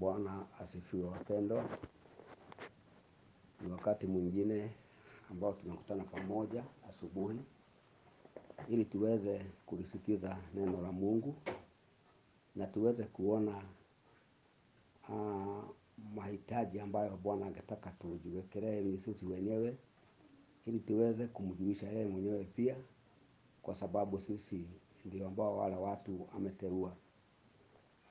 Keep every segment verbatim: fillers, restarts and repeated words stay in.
Bwana asifiwe wapendwa. Ni wakati mwingine ambao tunakutana pamoja asubuhi ili tuweze kulisikiza neno la Mungu na tuweze kuona uh, mahitaji ambayo Bwana angetaka tujiwekelee ni sisi wenyewe, ili tuweze kumjulisha yeye mwenyewe pia, kwa sababu sisi ndio ambao wala watu ameteua.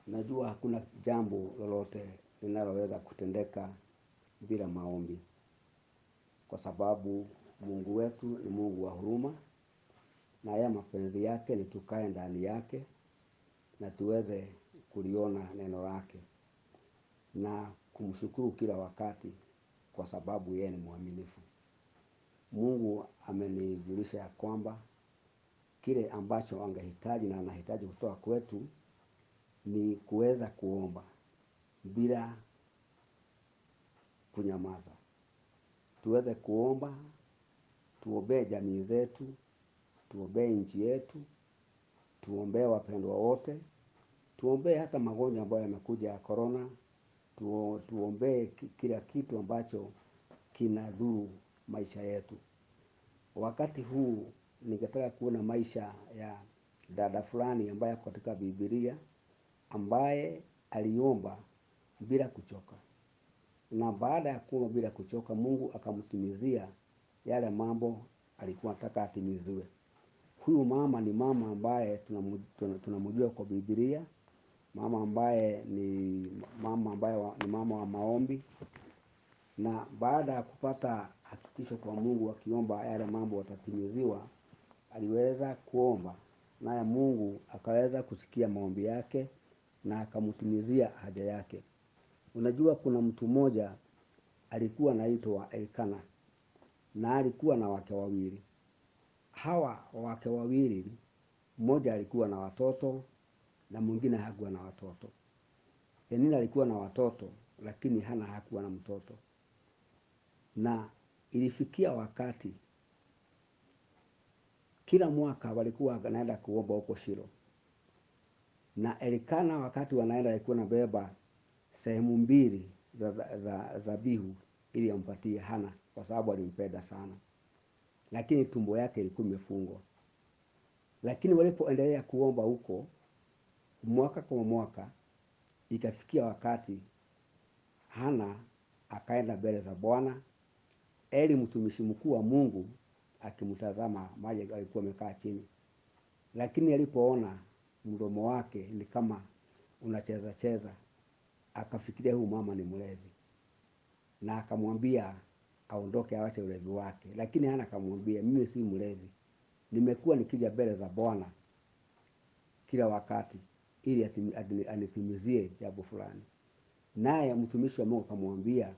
Najua hakuna jambo lolote linaloweza kutendeka bila maombi, kwa sababu Mungu wetu ni Mungu wa huruma, na ya mapenzi yake ni tukae ndani yake na tuweze kuliona neno lake na kumshukuru kila wakati, kwa sababu yeye ni mwaminifu. Mungu amenijulisha ya kwamba kile ambacho angehitaji na anahitaji kutoa kwetu ni kuweza kuomba bila kunyamaza. Tuweze kuomba, tuombee jamii zetu, tuombee nchi yetu, tuombee wapendwa wote, tuombee hata magonjwa ambayo yamekuja ya corona, tuombee kila kitu ambacho kinadhuru maisha yetu. Wakati huu ningetaka kuona maisha ya dada fulani ambaye katika Biblia ambaye aliomba bila kuchoka, na baada ya kuomba bila kuchoka Mungu akamtimizia yale mambo alikuwa anataka atimiziwe. Huyu mama ni mama ambaye tunamjua, tunamjua kwa Biblia, mama ambaye ni mama ambaye wa, ni mama wa maombi, na baada ya kupata hakikisho kwa Mungu akiomba yale mambo yatatimiziwa, aliweza kuomba naye Mungu akaweza kusikia maombi yake na akamtimizia haja yake. Unajua kuna mtu mmoja alikuwa anaitwa Elkana, na alikuwa na wake wawili. Hawa wake wawili, mmoja alikuwa na watoto na mwingine hakuwa na watoto. Penina alikuwa na watoto lakini Hana hakuwa na mtoto. Na ilifikia wakati kila mwaka walikuwa wanaenda kuomba huko Shilo. Na Elikana wakati wanaenda alikuwa na beba sehemu mbili za dhabihu ili ampatie Hana, kwa sababu alimpenda sana. Lakini tumbo yake ilikuwa imefungwa. Lakini walipoendelea kuomba huko mwaka kwa mwaka, ikafikia wakati Hana akaenda mbele za Bwana, Eli mtumishi mkuu wa Mungu akimtazama maji alikuwa amekaa chini. Lakini alipoona mdomo wake ni kama unacheza cheza, akafikiria huyu mama ni mlevi, na akamwambia aondoke awache ulevi wake. Lakini Hana akamwambia, mimi si mlevi, nimekuwa nikija mbele za Bwana kila wakati ili anitimizie jambo fulani. Naye mtumishi wa Mungu akamwambia,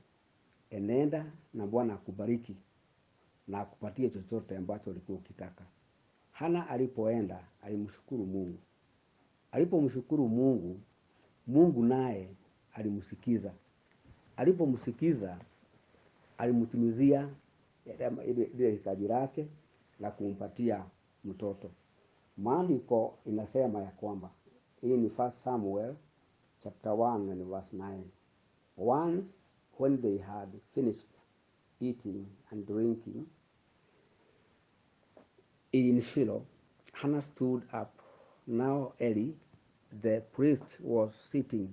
enenda na Bwana akubariki na akupatie chochote ambacho ulikuwa ukitaka. Hana alipoenda alimshukuru Mungu. Alipomshukuru Mungu, Mungu naye alimsikiza. Alipomsikiza alimtimizia ile hitaji lake na kumpatia mtoto. Maandiko inasema ya kwamba, hii ni First Samuel chapter one and verse nine. Once when they had finished eating and drinking in Shiloh, Hannah stood up. Now Eli, the priest, was sitting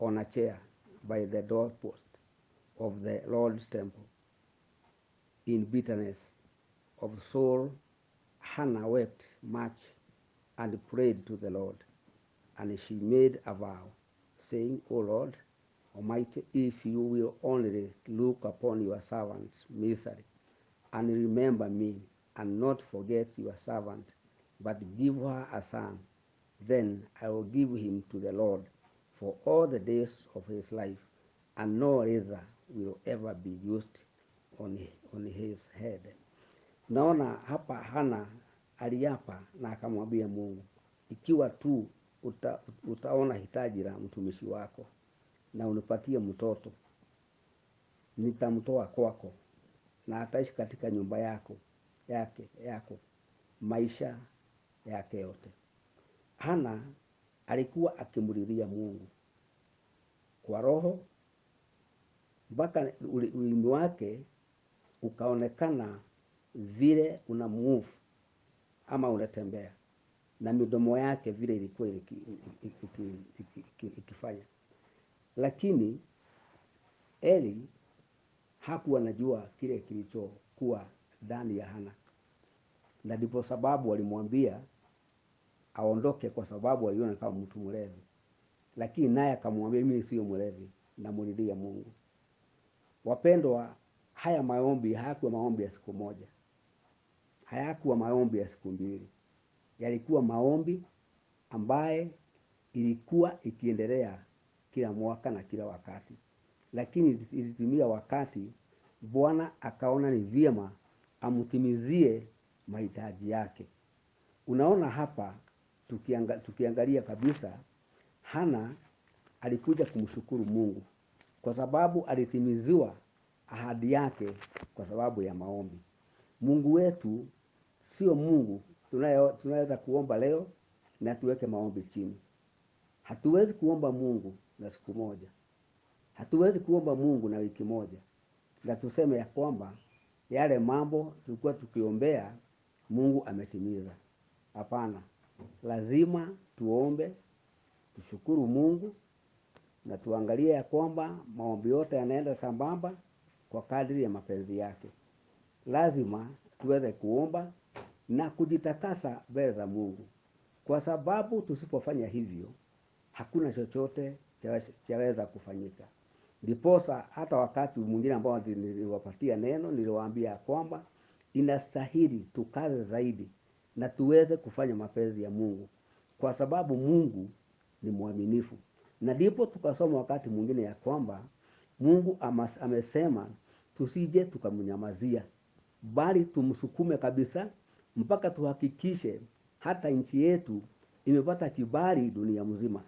on a chair by the doorpost of the Lord's temple. In bitterness of soul, Hannah wept much and prayed to the Lord, and she made a vow, saying, O Lord Almighty, if you will only look upon your servant's misery and remember me and not forget your servant, but give her a son, then I will give him to the Lord for all the days of his life, and no razor will ever be used on, on his head. Naona hapa Hana aliapa na akamwambia Mungu, ikiwa tu uta, utaona hitaji la mtumishi wako na unipatie mtoto, nitamtoa kwako na ataishi katika nyumba yako yake yako maisha yake yote. Hana alikuwa akimlilia Mungu kwa roho mpaka ulimi wake ukaonekana vile una move ama unatembea, na midomo yake vile ilikuwa ikifanya. Lakini Eli hakuwa anajua kile kilichokuwa ndani ya Hana, na ndipo sababu alimwambia aondoke, kwa sababu aliona kama mtu mlevi. Lakini naye akamwambia, mimi sio mlevi, namlilia Mungu. Wapendwa, haya maombi hayakuwa maombi ya siku moja, hayakuwa maombi ya siku mbili, yalikuwa maombi ambaye ilikuwa ikiendelea kila mwaka na kila wakati. Lakini ilitimia wakati Bwana akaona ni vyema amtimizie mahitaji yake. Unaona hapa tukianga, tukiangalia kabisa Hana alikuja kumshukuru Mungu kwa sababu alitimiziwa ahadi yake kwa sababu ya maombi. Mungu wetu sio Mungu tunaweza kuomba leo na tuweke maombi chini. Hatuwezi kuomba Mungu na siku moja, hatuwezi kuomba Mungu na wiki moja, na tuseme ya kwamba yale mambo tulikuwa tukiombea Mungu ametimiza. Hapana, lazima tuombe, tushukuru Mungu, na tuangalie ya kwamba maombi yote yanaenda sambamba kwa kadri ya mapenzi yake. Lazima tuweze kuomba na kujitakasa mbele za Mungu, kwa sababu tusipofanya hivyo hakuna chochote chaweza kufanyika. Ndiposa hata wakati mwingine ambao niliwapatia neno, niliwaambia kwamba inastahili tukaze zaidi na tuweze kufanya mapenzi ya Mungu, kwa sababu Mungu ni mwaminifu. Na ndipo tukasoma wakati mwingine ya kwamba Mungu amas, amesema tusije tukamnyamazia, bali tumsukume kabisa mpaka tuhakikishe hata nchi yetu imepata kibali dunia mzima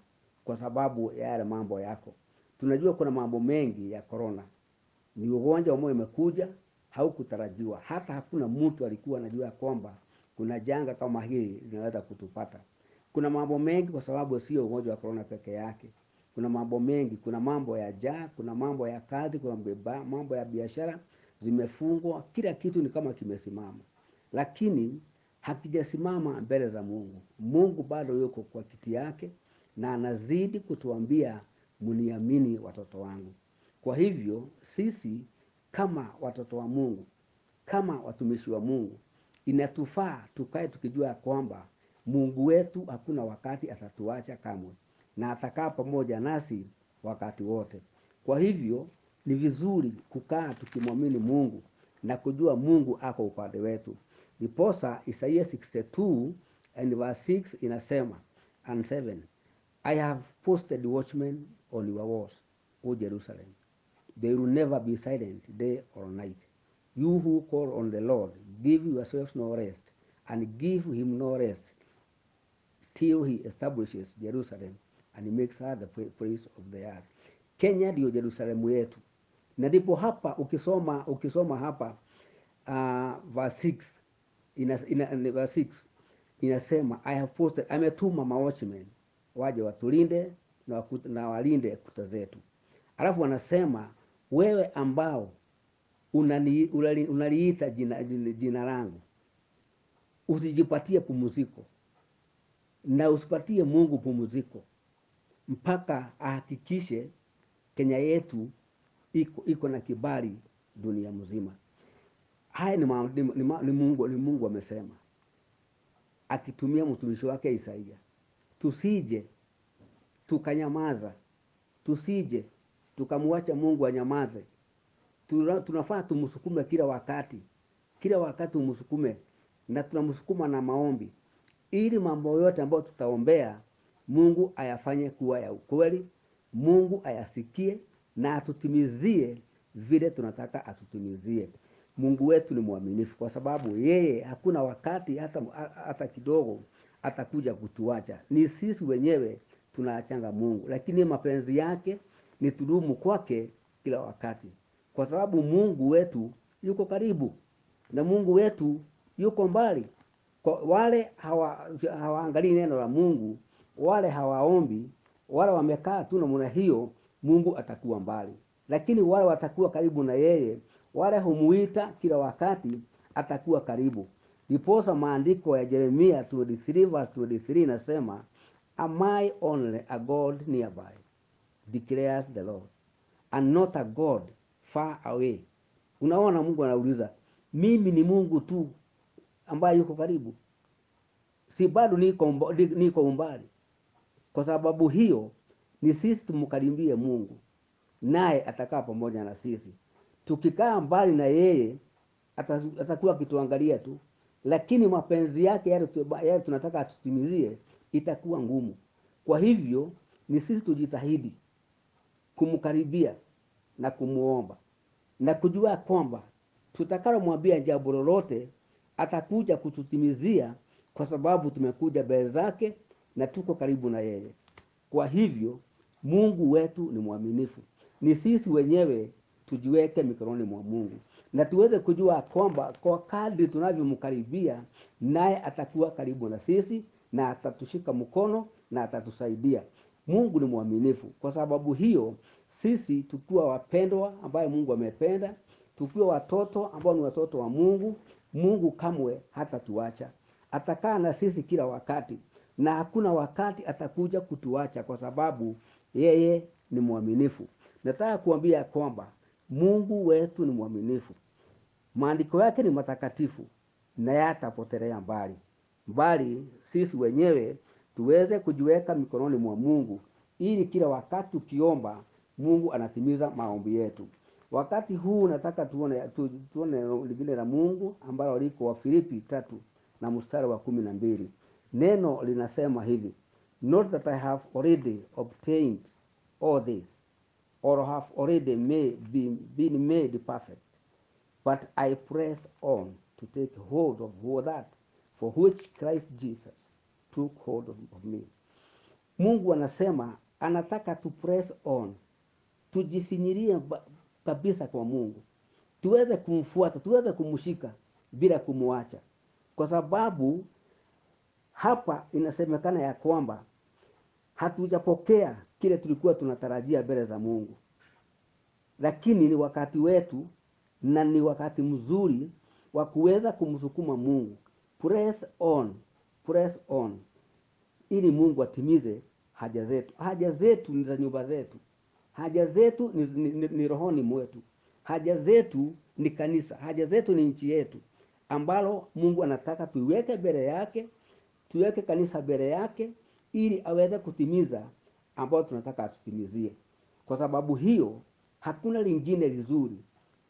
kwa sababu ya yale mambo yako. Tunajua kuna mambo mengi ya corona, ni ugonjwa ambao umekuja haukutarajiwa, hata hakuna mtu alikuwa anajua kwamba kuna janga kama hili linaweza kutupata. Kuna mambo mengi, kwa sababu sio ugonjwa wa corona peke yake, kuna mambo mengi, kuna mambo ya jaa, kuna mambo ya kazi, kuna mbeba, mambo ya biashara zimefungwa, kila kitu ni kama kimesimama. Lakini hakijasimama mbele za Mungu. Mungu bado yuko kwa kiti yake na anazidi kutuambia, mniamini watoto wangu. Kwa hivyo sisi kama watoto wa Mungu, kama watumishi wa Mungu, inatufaa tukae tukijua kwamba Mungu wetu hakuna wakati atatuacha kamwe, na atakaa pamoja nasi wakati wote. Kwa hivyo ni vizuri kukaa tukimwamini Mungu na kujua Mungu ako upande wetu. Ndiposa Isaiah sixty-two and verse six inasema and seven, I have posted watchmen on your walls, O Jerusalem. They will never be silent day or night. You who call on the Lord, give yourselves no rest, and give him no rest till he establishes Jerusalem and makes her the praise of the earth. Kenya ndio Jerusalemu yetu. Na ndipo hapa ukisoma ukisoma hapa uh, verse six ina, ina, ina verse six inasema, I have posted, ametuma mawatchman waje watulinde na, na walinde kuta zetu. Alafu wanasema, wewe ambao unani, unali, unaliita jina, jina, jina langu, usijipatie pumziko na usipatie Mungu pumziko mpaka ahakikishe Kenya yetu iko, iko na kibali dunia mzima. Haya ni, ni, ni, ni Mungu ni Mungu amesema akitumia mtumishi wake Isaiah, tusije tukanyamaza, tusije tukamwacha Mungu anyamaze. Tunafaa tumsukume kila wakati, kila wakati umsukume, na tunamsukuma na maombi, ili mambo yote ambayo tutaombea Mungu ayafanye kuwa ya ukweli, Mungu ayasikie na atutimizie vile tunataka atutimizie. Mungu wetu ni mwaminifu, kwa sababu yeye hakuna wakati hata, hata kidogo atakuja kutuacha. Ni sisi wenyewe tunachanga Mungu, lakini mapenzi yake ni tudumu kwake kila wakati, kwa sababu Mungu wetu yuko karibu na Mungu wetu yuko mbali. Kwa wale hawaangalii hawa neno la Mungu, wale hawaombi, wale wamekaa tu namna hiyo, Mungu atakuwa mbali. Lakini wale watakuwa karibu na yeye, wale humuita kila wakati, atakuwa karibu. Ndiposa maandiko ya Yeremia thirty-three verse twenty-three nasema, "Am I only a God nearby, declares the Lord, and not a God far away." Unaona, Mungu anauliza, mimi ni Mungu tu ambaye yuko karibu. Si bado niko, niko umbali. Kwa sababu hiyo, ni sisi tumkaribie Mungu, naye atakaa pamoja na sisi. Tukikaa mbali na yeye, atakuwa kituangalia tu, lakini mapenzi yake yale tunataka tutimizie itakuwa ngumu. Kwa hivyo ni sisi tujitahidi kumkaribia na kumuomba na kujua kwamba tutakalomwambia jambo lolote atakuja kututimizia, kwa sababu tumekuja mbele zake na tuko karibu na yeye. Kwa hivyo Mungu wetu ni mwaminifu. Ni sisi wenyewe tujiweke mikononi mwa Mungu na tuweze kujua kwamba kwa kadri tunavyomkaribia, naye atakuwa karibu na sisi na atatushika mkono na atatusaidia. Mungu ni mwaminifu. Kwa sababu hiyo sisi tukiwa wapendwa ambaye Mungu amependa, tukiwa watoto ambao ni watoto wa Mungu, Mungu kamwe hatatuacha. Atakaa na sisi kila wakati na hakuna wakati atakuja kutuacha, kwa sababu yeye ni mwaminifu. Nataka kuambia kwamba Mungu wetu ni mwaminifu. Maandiko yake ni matakatifu na yatapotelea mbali. Mbali sisi wenyewe tuweze kujiweka mikononi mwa Mungu, ili kila wakati tukiomba Mungu anatimiza maombi yetu. Wakati huu nataka tuone tu, tuone lingine la Mungu ambalo liko wa Filipi tatu na mstari wa kumi na mbili. Neno linasema hivi, "Not that I have already obtained all this, or have already made, been, been made perfect, but I press on to take hold of that for which Christ Jesus took hold of me." Mungu anasema anataka tu press on, tujifinyirie kabisa kwa Mungu, tuweze kumfuata, tuweze kumshika bila kumuacha. Kwa sababu hapa inasemekana ya kwamba hatujapokea kile tulikuwa tunatarajia mbele za Mungu, lakini ni wakati wetu na ni wakati mzuri wa kuweza kumsukuma Mungu. Press on, press on, ili Mungu atimize haja zetu. Haja zetu ni za nyumba zetu, haja zetu ni, ni, ni, ni rohoni mwetu, haja zetu ni kanisa, haja zetu ni nchi yetu, ambalo Mungu anataka tuiweke mbele yake, tuweke kanisa mbele yake, ili aweze kutimiza ambao tunataka atutimizie. Kwa sababu hiyo hakuna lingine lizuri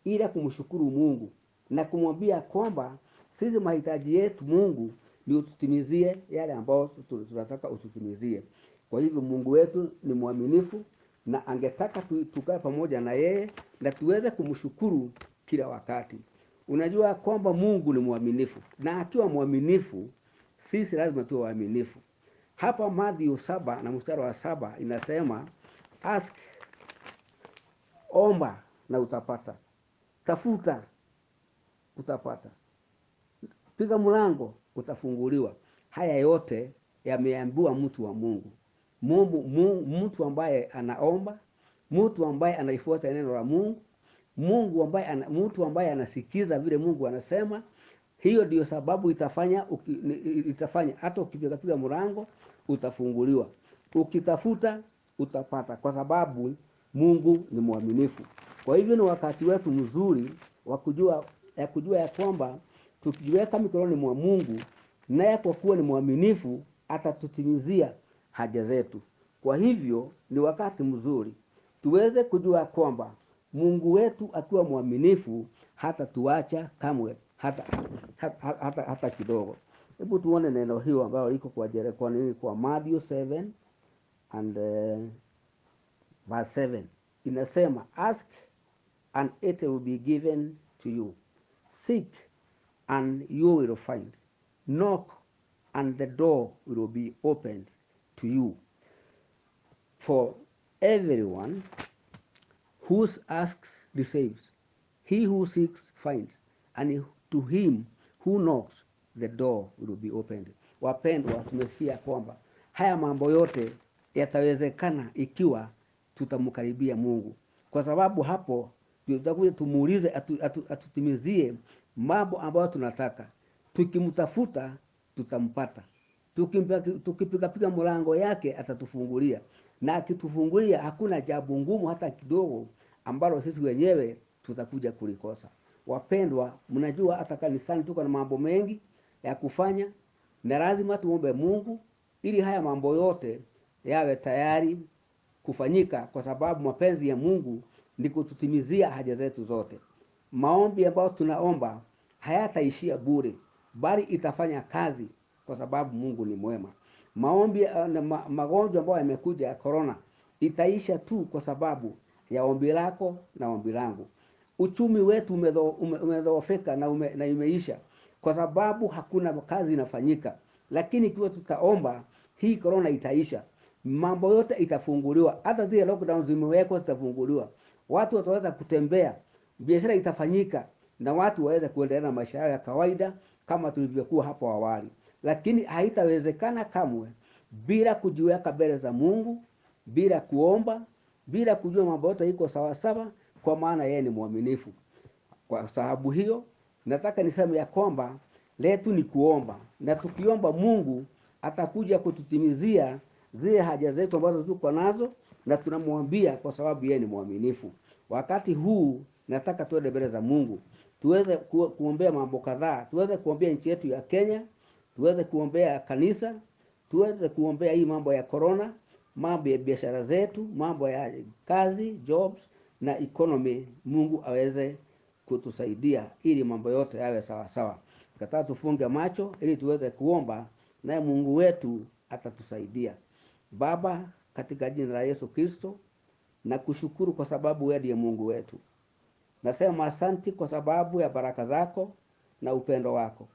ila kumshukuru Mungu na kumwambia kwamba sisi mahitaji yetu Mungu ni ututimizie yale ambao tunataka ututimizie. Kwa hivyo Mungu wetu ni mwaminifu na angetaka tukae pamoja na yeye na tuweze kumshukuru kila wakati. Unajua kwamba Mungu ni mwaminifu, na akiwa mwaminifu sisi lazima tuwe waaminifu. Hapa Mathayo saba na mstari wa saba inasema, "Ask," omba na utapata, tafuta utapata, piga mlango utafunguliwa. Haya yote yameambiwa mtu wa Mungu. Mungu, Mungu mtu ambaye anaomba, mtu ambaye anaifuata neno la Mungu, Mungu ambaye ana, mtu ambaye anasikiza vile Mungu anasema. Hiyo ndiyo sababu itafanya uki, itafanya hata ukipiga piga mlango utafunguliwa, ukitafuta utapata, kwa sababu Mungu ni mwaminifu. Kwa hivyo ni wakati wetu mzuri wa kujua ya kujua ya kwamba tukijiweka mikononi mwa Mungu, naye kwa kuwa ni mwaminifu atatutimizia haja zetu. Kwa hivyo ni wakati mzuri tuweze kujua kwamba Mungu wetu akiwa mwaminifu hatatuacha kamwe, hata hata, hata, hata kidogo. Hebu tuone neno hiyo ambayo liko kwa Yeremia nini kwa Mathayo seven and uh, verse seven inasema, "Ask and it will be given to you, seek and you will find, knock and the door will be opened to you, for everyone who asks receives, he who seeks finds, and to him who knocks the door will be opened." Wapendwa, tumesikia kwamba haya mambo yote yatawezekana ikiwa tutamkaribia Mungu. Kwa sababu hapo tutakuja tumuulize atu, atu, atutimizie mambo ambayo tunataka. Tukimtafuta tutampata. Tukipiga piga mlango yake atatufungulia. Na akitufungulia hakuna jambo ngumu hata kidogo ambalo sisi wenyewe tutakuja kulikosa. Wapendwa, mnajua hata kanisani tuko na mambo mengi ya kufanya, na lazima tuombe Mungu ili haya mambo yote yawe tayari kufanyika, kwa sababu mapenzi ya Mungu ni kututimizia haja zetu zote. Maombi ambayo tunaomba hayataishia bure, bali itafanya kazi kwa sababu Mungu ni mwema. Maombi na ma, magonjwa ambayo yamekuja ya corona itaisha tu kwa sababu ya ombi lako na ombi langu. Uchumi wetu umedhoofika ume, ume na, na imeisha kwa sababu hakuna kazi inafanyika. Lakini ikiwa tutaomba, hii corona itaisha. Mambo yote itafunguliwa. Hata zile lockdown zimewekwa zitafunguliwa. Watu wataweza kutembea, biashara itafanyika, na watu waweza kuendelea na maisha ya kawaida kama tulivyokuwa hapo awali. Lakini haitawezekana kamwe bila kujiweka mbele za Mungu, bila kuomba, bila kujua mambo yote iko sawa sawa, kwa maana yeye ni mwaminifu. Kwa sababu hiyo nataka niseme ya kwamba letu ni kuomba, na tukiomba Mungu atakuja kututimizia zile haja zetu ambazo tuko nazo, na tunamwambia kwa sababu yeye ni mwaminifu. Wakati huu nataka tuende mbele za Mungu, tuweze ku, kuombea mambo kadhaa. Tuweze kuombea nchi yetu ya Kenya, tuweze kuombea kanisa, tuweze kuombea hii mambo ya corona, mambo ya biashara zetu, mambo ya kazi, jobs na economy. Mungu aweze kutusaidia ili mambo yote yawe sawa sawa. Kataa tufunge macho ili tuweze kuomba, naye Mungu wetu atatusaidia. Baba, katika jina la Yesu Kristo, na kushukuru kwa sababu wewe ndiye Mungu wetu. Nasema asante kwa sababu ya baraka zako na upendo wako.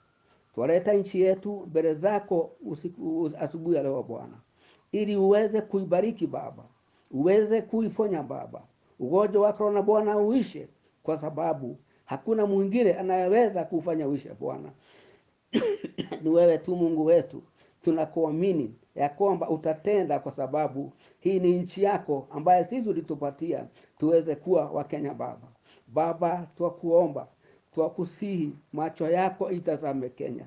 Tuwaleta nchi yetu mbele zako usiku asubuhi ya leo Bwana, ili uweze kuibariki Baba, uweze kuiponya Baba. Ugonjwa wa corona Bwana uishe, kwa sababu hakuna mwingine anayeweza kufanya uishe Bwana. Ni wewe tu Mungu wetu. Tunakuamini ya kwamba utatenda, kwa sababu hii ni nchi yako ambayo sisi ulitupatia tuweze kuwa Wakenya Baba. Baba, twakuomba, twakusihi, macho yako itazame Kenya.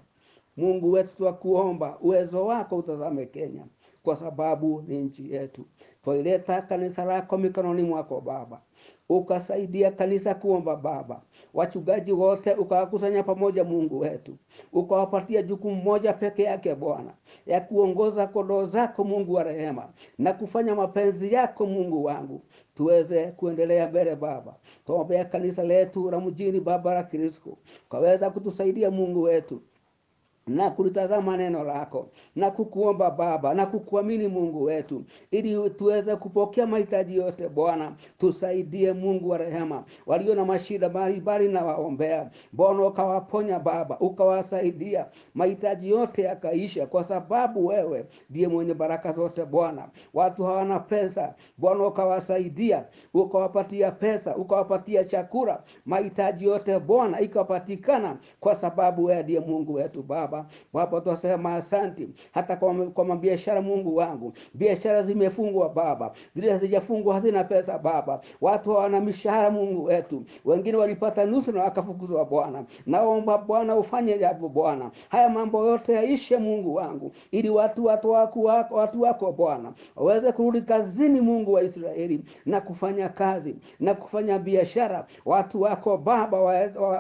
Mungu wetu, twakuomba uwezo wako utazame Kenya, kwa sababu ni nchi yetu. Twaileta kanisa lako mikononi mwako Baba, ukasaidia kanisa kuomba Baba. Wachungaji wote ukawakusanya pamoja Mungu wetu, ukawapatia jukumu moja peke yake Bwana, ya kuongoza kondoo zako Mungu wa rehema, na kufanya mapenzi yako Mungu wangu. Tuweze kuendelea mbele Baba. Tuombea kanisa letu la mjini Baba la Kristo, kaweza kutusaidia Mungu wetu, na kulitazama neno lako, na kukuomba Baba, na kukuamini Mungu wetu, ili tuweze kupokea mahitaji yote Bwana. Tusaidie Mungu wa rehema, walio na mashida mbalimbali na waombea. Bwana, ukawaponya Baba, ukawasaidia, mahitaji yote yakaisha, kwa sababu wewe ndiye mwenye baraka zote Bwana. Watu hawana pesa, Bwana ukawasaidia, ukawapatia pesa, ukawapatia chakula. Mahitaji yote Bwana ikapatikana, kwa sababu wewe ndiye Mungu wetu Baba. Baba, tuwasema asante. Hata kwa, kwa mabiashara Mungu wangu, biashara zimefungwa Baba, zile hazijafungwa hazina pesa Baba. Watu wana mishahara Mungu wetu, wengine walipata nusu na wakafukuzwa Bwana. Naomba Bwana ufanye jambo Bwana, haya mambo yote yaishe Mungu wangu, ili watu watu wako wako watu wako Bwana waweze kurudi kazini Mungu wa Israeli, na kufanya kazi na kufanya biashara. Watu wako Baba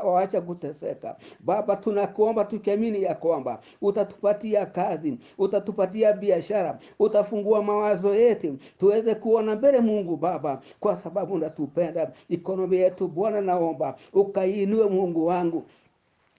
waache kuteseka Baba. Tunakuomba tukiamini ya kwamba utatupatia kazi, utatupatia biashara, utafungua mawazo yetu tuweze kuona mbele Mungu Baba, kwa sababu unatupenda. Ekonomi yetu Bwana, naomba ukainue Mungu wangu.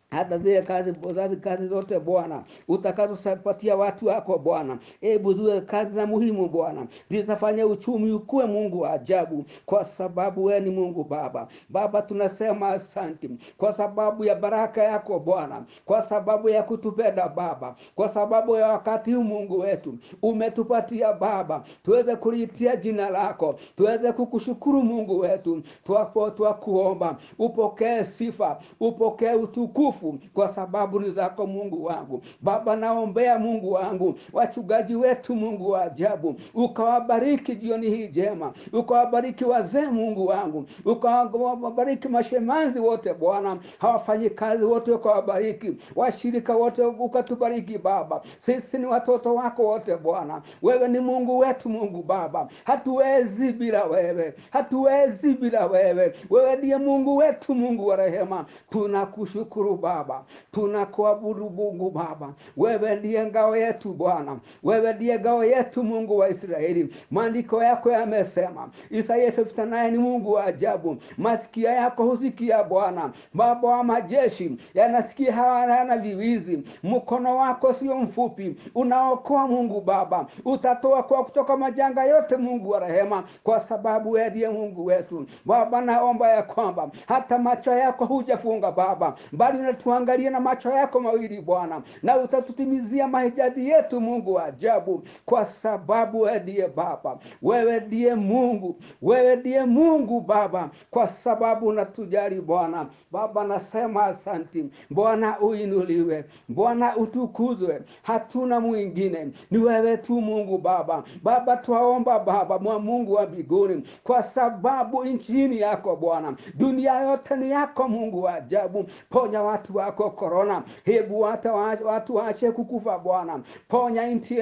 Hata zile kazi bozazi kazi zote Bwana utakazopatia watu wako Bwana, hebu ziwe kazi za muhimu Bwana, zitafanya uchumi ukue Mungu wa ajabu, kwa sababu wewe ni Mungu Baba. Baba, tunasema asante kwa sababu ya baraka yako Bwana, kwa sababu ya kutupenda Baba, kwa sababu ya wakati huu Mungu wetu umetupatia Baba, tuweze kuliitia jina lako, tuweze kukushukuru Mungu wetu. Twapo twakuomba upokee sifa, upokee utukufu, hofu kwa sababu ni zako Mungu wangu. Baba, naombea Mungu wangu wachungaji wetu Mungu wa ajabu, ukawabariki jioni hii jema, ukawabariki wazee Mungu wangu, ukawabariki mashemanzi wote Bwana, hawafanyi kazi wote ukawabariki, washirika wote ukatubariki Baba. Sisi ni watoto wako wote Bwana, wewe ni Mungu wetu Mungu Baba, hatuwezi bila wewe, hatuwezi bila wewe, wewe ndiye Mungu wetu Mungu wa rehema. Tunakushukuru Baba, tunakuabudu Mungu Baba, wewe ndiye ngao yetu Bwana, wewe ndiye ngao yetu Mungu wa Israeli. Maandiko yako yamesema, Isaya hamsini na nane, Mungu wa ajabu, masikia yako husikia Bwana, Baba wa majeshi, yanasikia hawa na viwizi. Mkono wako sio mfupi, unaokoa Mungu Baba, utatoa kwa kutoka majanga yote Mungu wa rehema, kwa sababu wewe ndiye Mungu wetu Baba. Naomba ya kwamba hata macho yako hujafunga Baba, bali unatuangalia na macho yako mawili Bwana, na utatutimizia mahitaji yetu Mungu wa ajabu, kwa sababu wewe ndiye Baba, wewe ndiye Mungu, wewe ndiye Mungu Baba, kwa sababu unatujali Bwana. Baba, nasema asante Bwana, uinuliwe Bwana, utukuzwe, hatuna mwingine, ni wewe tu Mungu Baba. Baba, tuaomba Baba mwa Mungu wa biguni, kwa sababu nchini yako Bwana, dunia yote ni yako Mungu wa ajabu. Ponya watu wako korona, hebu hata watu waache kukufa Bwana. Ponya nchi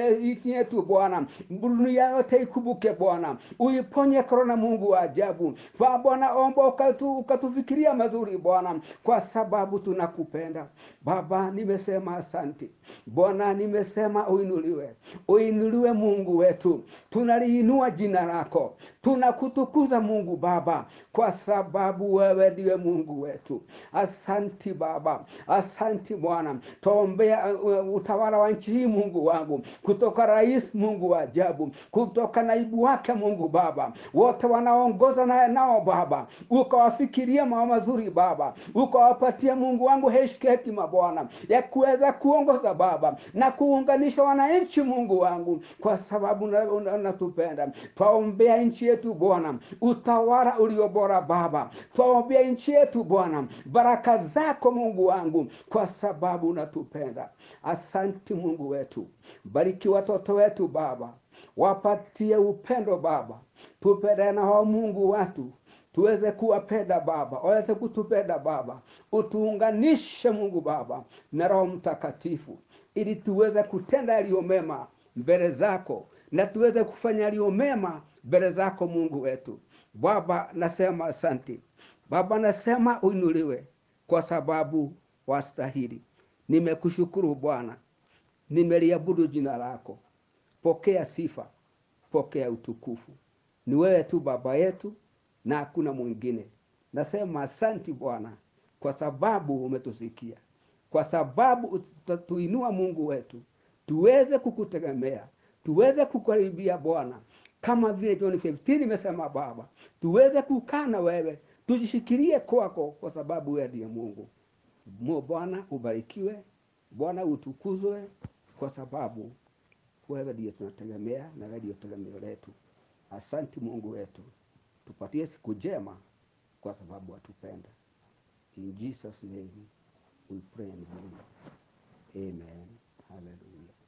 yetu Bwana, dunia yote ikubuke Bwana, uiponye korona Mungu wa ajabu. Baba, naomba ukatufikiria mazuri Bwana, kwa sababu tunakupenda Baba. Nimesema asante Bwana, nimesema uinuliwe, uinuliwe Mungu wetu, tunaliinua jina lako, tunakutukuza Mungu Baba, kwa sababu wewe ndiwe Mungu wetu. Asanti Baba, asanti Bwana. Tuombea utawala wa nchi hii Mungu wangu, kutoka rais Mungu wa ajabu, kutoka naibu wake Mungu Baba, wote wanaongoza na nao Baba, ukawafikiria mambo mazuri Baba, ukawapatia Mungu wangu heshima Bwana ya kuweza kuongoza Baba na kuunganisha wananchi Mungu wangu, kwa sababu unatupenda. Tuombea nchi yetu Bwana, utawala ulio bora Baba, tuombea nchi yetu Bwana, baraka zako Mungu wangu, kwa sababu unatupenda. Asanti Mungu wetu, bariki watoto wetu Baba, wapatie upendo Baba, tupende na hao Mungu watu, tuweze kuwapenda Baba, waweze kutupenda Baba, utuunganishe Mungu Baba na Roho Mtakatifu, ili tuweze kutenda yaliyo mema mbele zako, na tuweze kufanya yaliyo mema mbele zako Mungu wetu Baba. Nasema asante Baba, nasema uinuliwe, kwa sababu wastahili. Nimekushukuru Bwana, nimeliabudu jina lako. Pokea sifa, pokea utukufu, ni wewe tu Baba yetu na hakuna mwingine. Nasema asante Bwana, kwa sababu umetusikia, kwa sababu tuinua Mungu wetu, tuweze kukutegemea, tuweze kukaribia Bwana, kama vile John kumi na tano imesema Baba, tuweze kukaa na wewe, tujishikilie kwako, kwa sababu wewe ndiye Mungu. Bwana ubarikiwe, Bwana utukuzwe, kwa sababu wewe ndiye tunategemea na wewe ndiye tegemeo letu. Asante Mungu wetu, tupatie siku njema, kwa sababu watupenda. In Jesus name we pray and believe. Amen. Hallelujah.